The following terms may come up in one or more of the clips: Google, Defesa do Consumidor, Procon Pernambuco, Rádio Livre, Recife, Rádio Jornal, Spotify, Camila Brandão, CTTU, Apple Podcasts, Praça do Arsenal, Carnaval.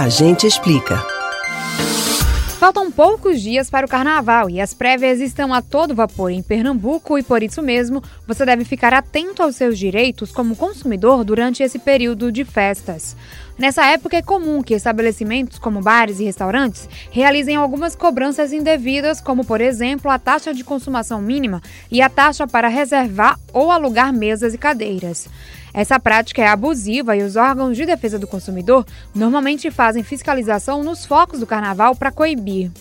A gente explica. Faltam poucos dias para o Carnaval e as prévias estão a todo vapor em Pernambuco e, por isso mesmo, você deve ficar atento aos seus direitos como consumidor durante esse período de festas. Nessa época é comum que estabelecimentos como bares e restaurantes realizem algumas cobranças indevidas, como, por exemplo, a taxa de consumação mínima e a taxa para reservar ou alugar mesas e cadeiras. Essa prática é abusiva e os órgãos de defesa do consumidor normalmente fazem fiscalização nos focos do Carnaval para coibir.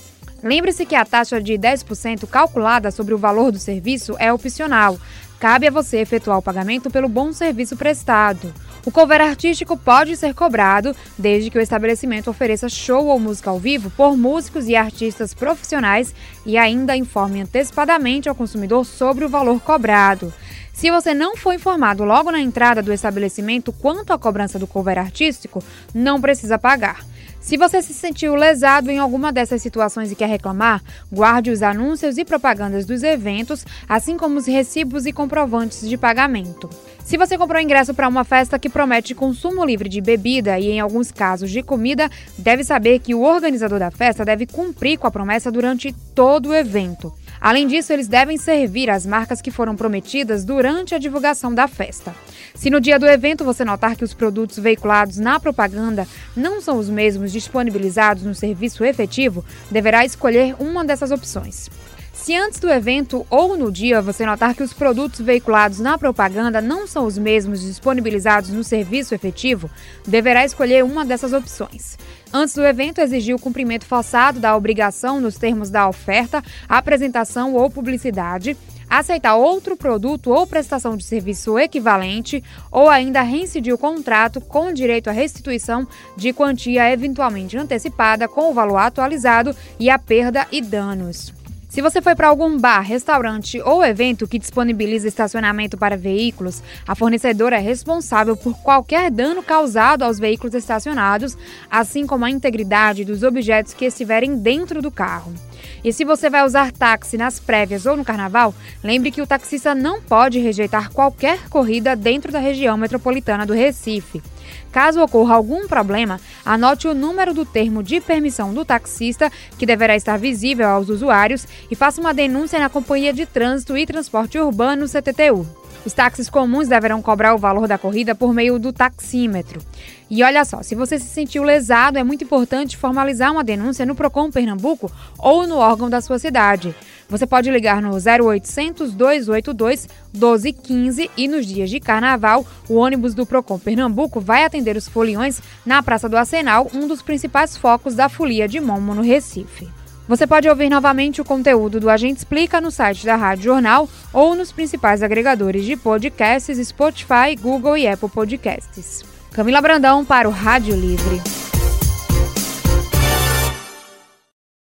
Lembre-se que a taxa de 10% calculada sobre o valor do serviço é opcional. Cabe a você efetuar o pagamento pelo bom serviço prestado. O cover artístico pode ser cobrado desde que o estabelecimento ofereça show ou música ao vivo por músicos e artistas profissionais e ainda informe antecipadamente ao consumidor sobre o valor cobrado. Se você não foi informado logo na entrada do estabelecimento quanto à cobrança do cover artístico, não precisa pagar. Se você se sentiu lesado em alguma dessas situações e quer reclamar, guarde os anúncios e propagandas dos eventos, assim como os recibos e comprovantes de pagamento. Se você comprou ingresso para uma festa que promete consumo livre de bebida e, em alguns casos, de comida, deve saber que o organizador da festa deve cumprir com a promessa durante todo o evento. Além disso, eles devem servir as marcas que foram prometidas durante a divulgação da festa. Se no dia do evento você notar que os produtos veiculados na propaganda não são os mesmos disponibilizados no serviço efetivo, deverá escolher uma dessas opções. Se antes do evento ou no dia você notar que os produtos veiculados na propaganda não são os mesmos disponibilizados no serviço efetivo, deverá escolher uma dessas opções. Antes do evento, exigir o cumprimento forçado da obrigação nos termos da oferta, apresentação ou publicidade, aceitar outro produto ou prestação de serviço equivalente ou ainda reincidir o contrato com direito à restituição de quantia eventualmente antecipada com o valor atualizado e a perda e danos. Se você foi para algum bar, restaurante ou evento que disponibiliza estacionamento para veículos, a fornecedora é responsável por qualquer dano causado aos veículos estacionados, assim como a integridade dos objetos que estiverem dentro do carro. E se você vai usar táxi nas prévias ou no Carnaval, lembre que o taxista não pode rejeitar qualquer corrida dentro da região metropolitana do Recife. Caso ocorra algum problema, anote o número do termo de permissão do taxista, que deverá estar visível aos usuários, e faça uma denúncia na Companhia de Trânsito e Transporte Urbano, CTTU. Os táxis comuns deverão cobrar o valor da corrida por meio do taxímetro. E olha só, se você se sentiu lesado, é muito importante formalizar uma denúncia no Procon Pernambuco ou no órgão da sua cidade. Você pode ligar no 0800 282 1215 e nos dias de Carnaval, o ônibus do Procon Pernambuco vai atender os foliões na Praça do Arsenal, um dos principais focos da folia de Momo no Recife. Você pode ouvir novamente o conteúdo do A Gente Explica no site da Rádio Jornal ou nos principais agregadores de podcasts, Spotify, Google e Apple Podcasts. Camila Brandão para o Rádio Livre.